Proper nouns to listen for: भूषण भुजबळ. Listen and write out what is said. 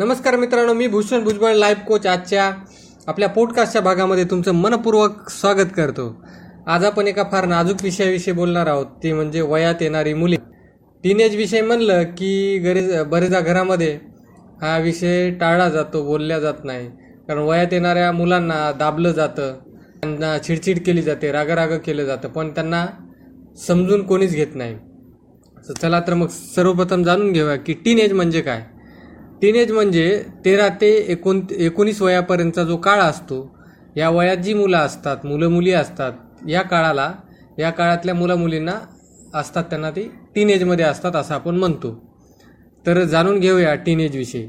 नमस्कार मित्रांनो, मी भूषण भुजबळ लाईफ कोच आजच्या आपल्या पॉडकास्टच्या भागामध्ये तुमचं मनपूर्वक स्वागत करतो. आज आपण एका फार नाजूक विषयाविषयी बोलणार आहोत, ते म्हणजे वयात येणारी मुले. टीनेज विषय म्हणलं की बरेचदा घरामध्ये हा विषय टाळला जातो, बोलला जात नाही. कारण वयात येणाऱ्या मुलांना दाबलं जातं, त्यांना चिडचिड केली जाते, रागाराग केलं जातं, पण त्यांना समजून कोणीच घेत नाही. चला तर मग सर्वप्रथम जाणून घेऊया की टीनेज म्हणजे काय. टीनेज म्हणजे 13 ते 19 वयापर्यंतचा जो काळ असतो, या वयात जी मुलं असतात, मुलं मुली असतात, या काळातल्या मुला मुलींना असतात, त्यांना ती टीनेजमध्ये असतात असं आपण म्हणतो. तर जाणून घेऊया टीनेजविषयी.